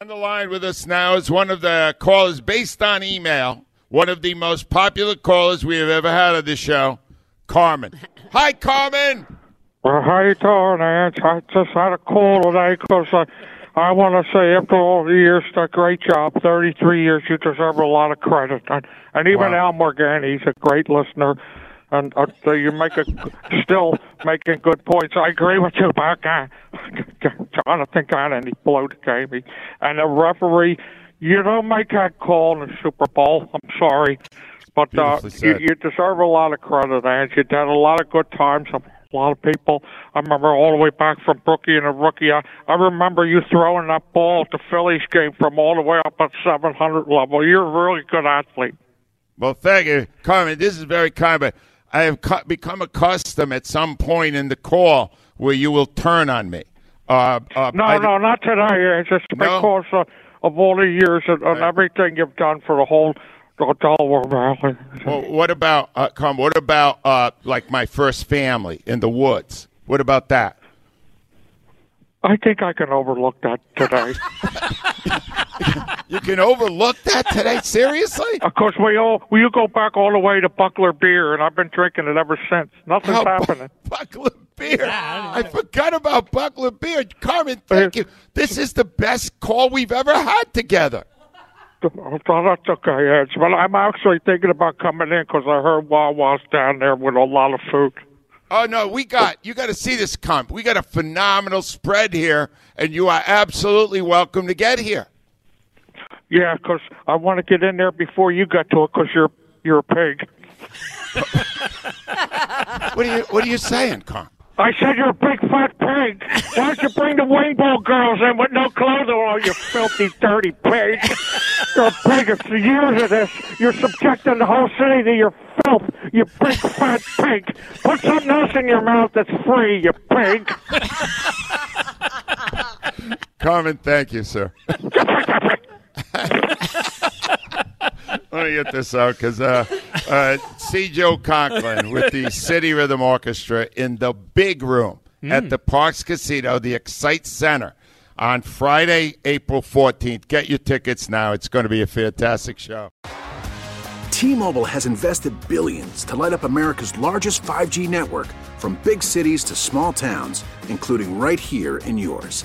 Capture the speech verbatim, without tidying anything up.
On the line with us now is one of the callers based on email, one of the most popular callers we have ever had on this show, Carmen. Hi, Carmen. Well, how you doing, Ant? I just had a call today because I, I want to say, after all the years, a great job. thirty-three years, you deserve a lot of credit. And, and even wow. Al Morgan, he's a great listener. And uh, you make a, still making good points. I agree with you, my guy. Jonathan got and he blew the game. He, and the referee, you don't make that call in the Super Bowl. I'm sorry. But uh, you, you deserve a lot of credit, Ant. You had a lot of good times. A lot of people. I remember all the way back from Brookie and a rookie. I, I remember you throwing that ball at the Phillies game from all the way up at seven hundred level. You're a really good athlete. Well, thank you, Carmen. This is very kind, but I have cu- become accustomed at some point in the call where you will turn on me. Uh, uh, no, I, no, not today. It's just no? because uh, of all the years and, and right. everything you've done for the whole. Well, what about, uh, Carm, what about, uh, like, my first family in the woods? What about that? I think I can overlook that today. You can overlook that today? Seriously? Of course, we all, we you go back all the way to Buckler Beer, and I've been drinking it ever since. Nothing's oh, happening. Bu- Buckler Beer. Yeah, I, I forgot about Buckler Beer. Carmen, thank uh, you. This is the best call we've ever had together. Oh, that's okay, Edge. But I'm actually thinking about coming in because I heard Wawa's down there with a lot of food. Oh, no, we got – you got to see this comp. We got a phenomenal spread here, and you are absolutely welcome to get here. Yeah, because I want to get in there before you get to it because you're, you're a pig. What are you, what are you saying, comp? I said you're a big fat pig. Why don't you bring the wing ball girls in with no clothes on, you filthy, dirty pig? You're a pig. It's the years of this. You're subjecting the whole city to your filth, you big fat pig. Put something else in your mouth that's free, you pig. Carmen, thank you, sir. Let me get this out because uh, uh, see Joe Conklin with the City Rhythm Orchestra in the big room mm. at the Parks Casino, the Excite Center, on Friday, April fourteenth. Get your tickets now. It's going to be a fantastic show. T-Mobile has invested billions to light up America's largest five G network, from big cities to small towns, including right here in yours.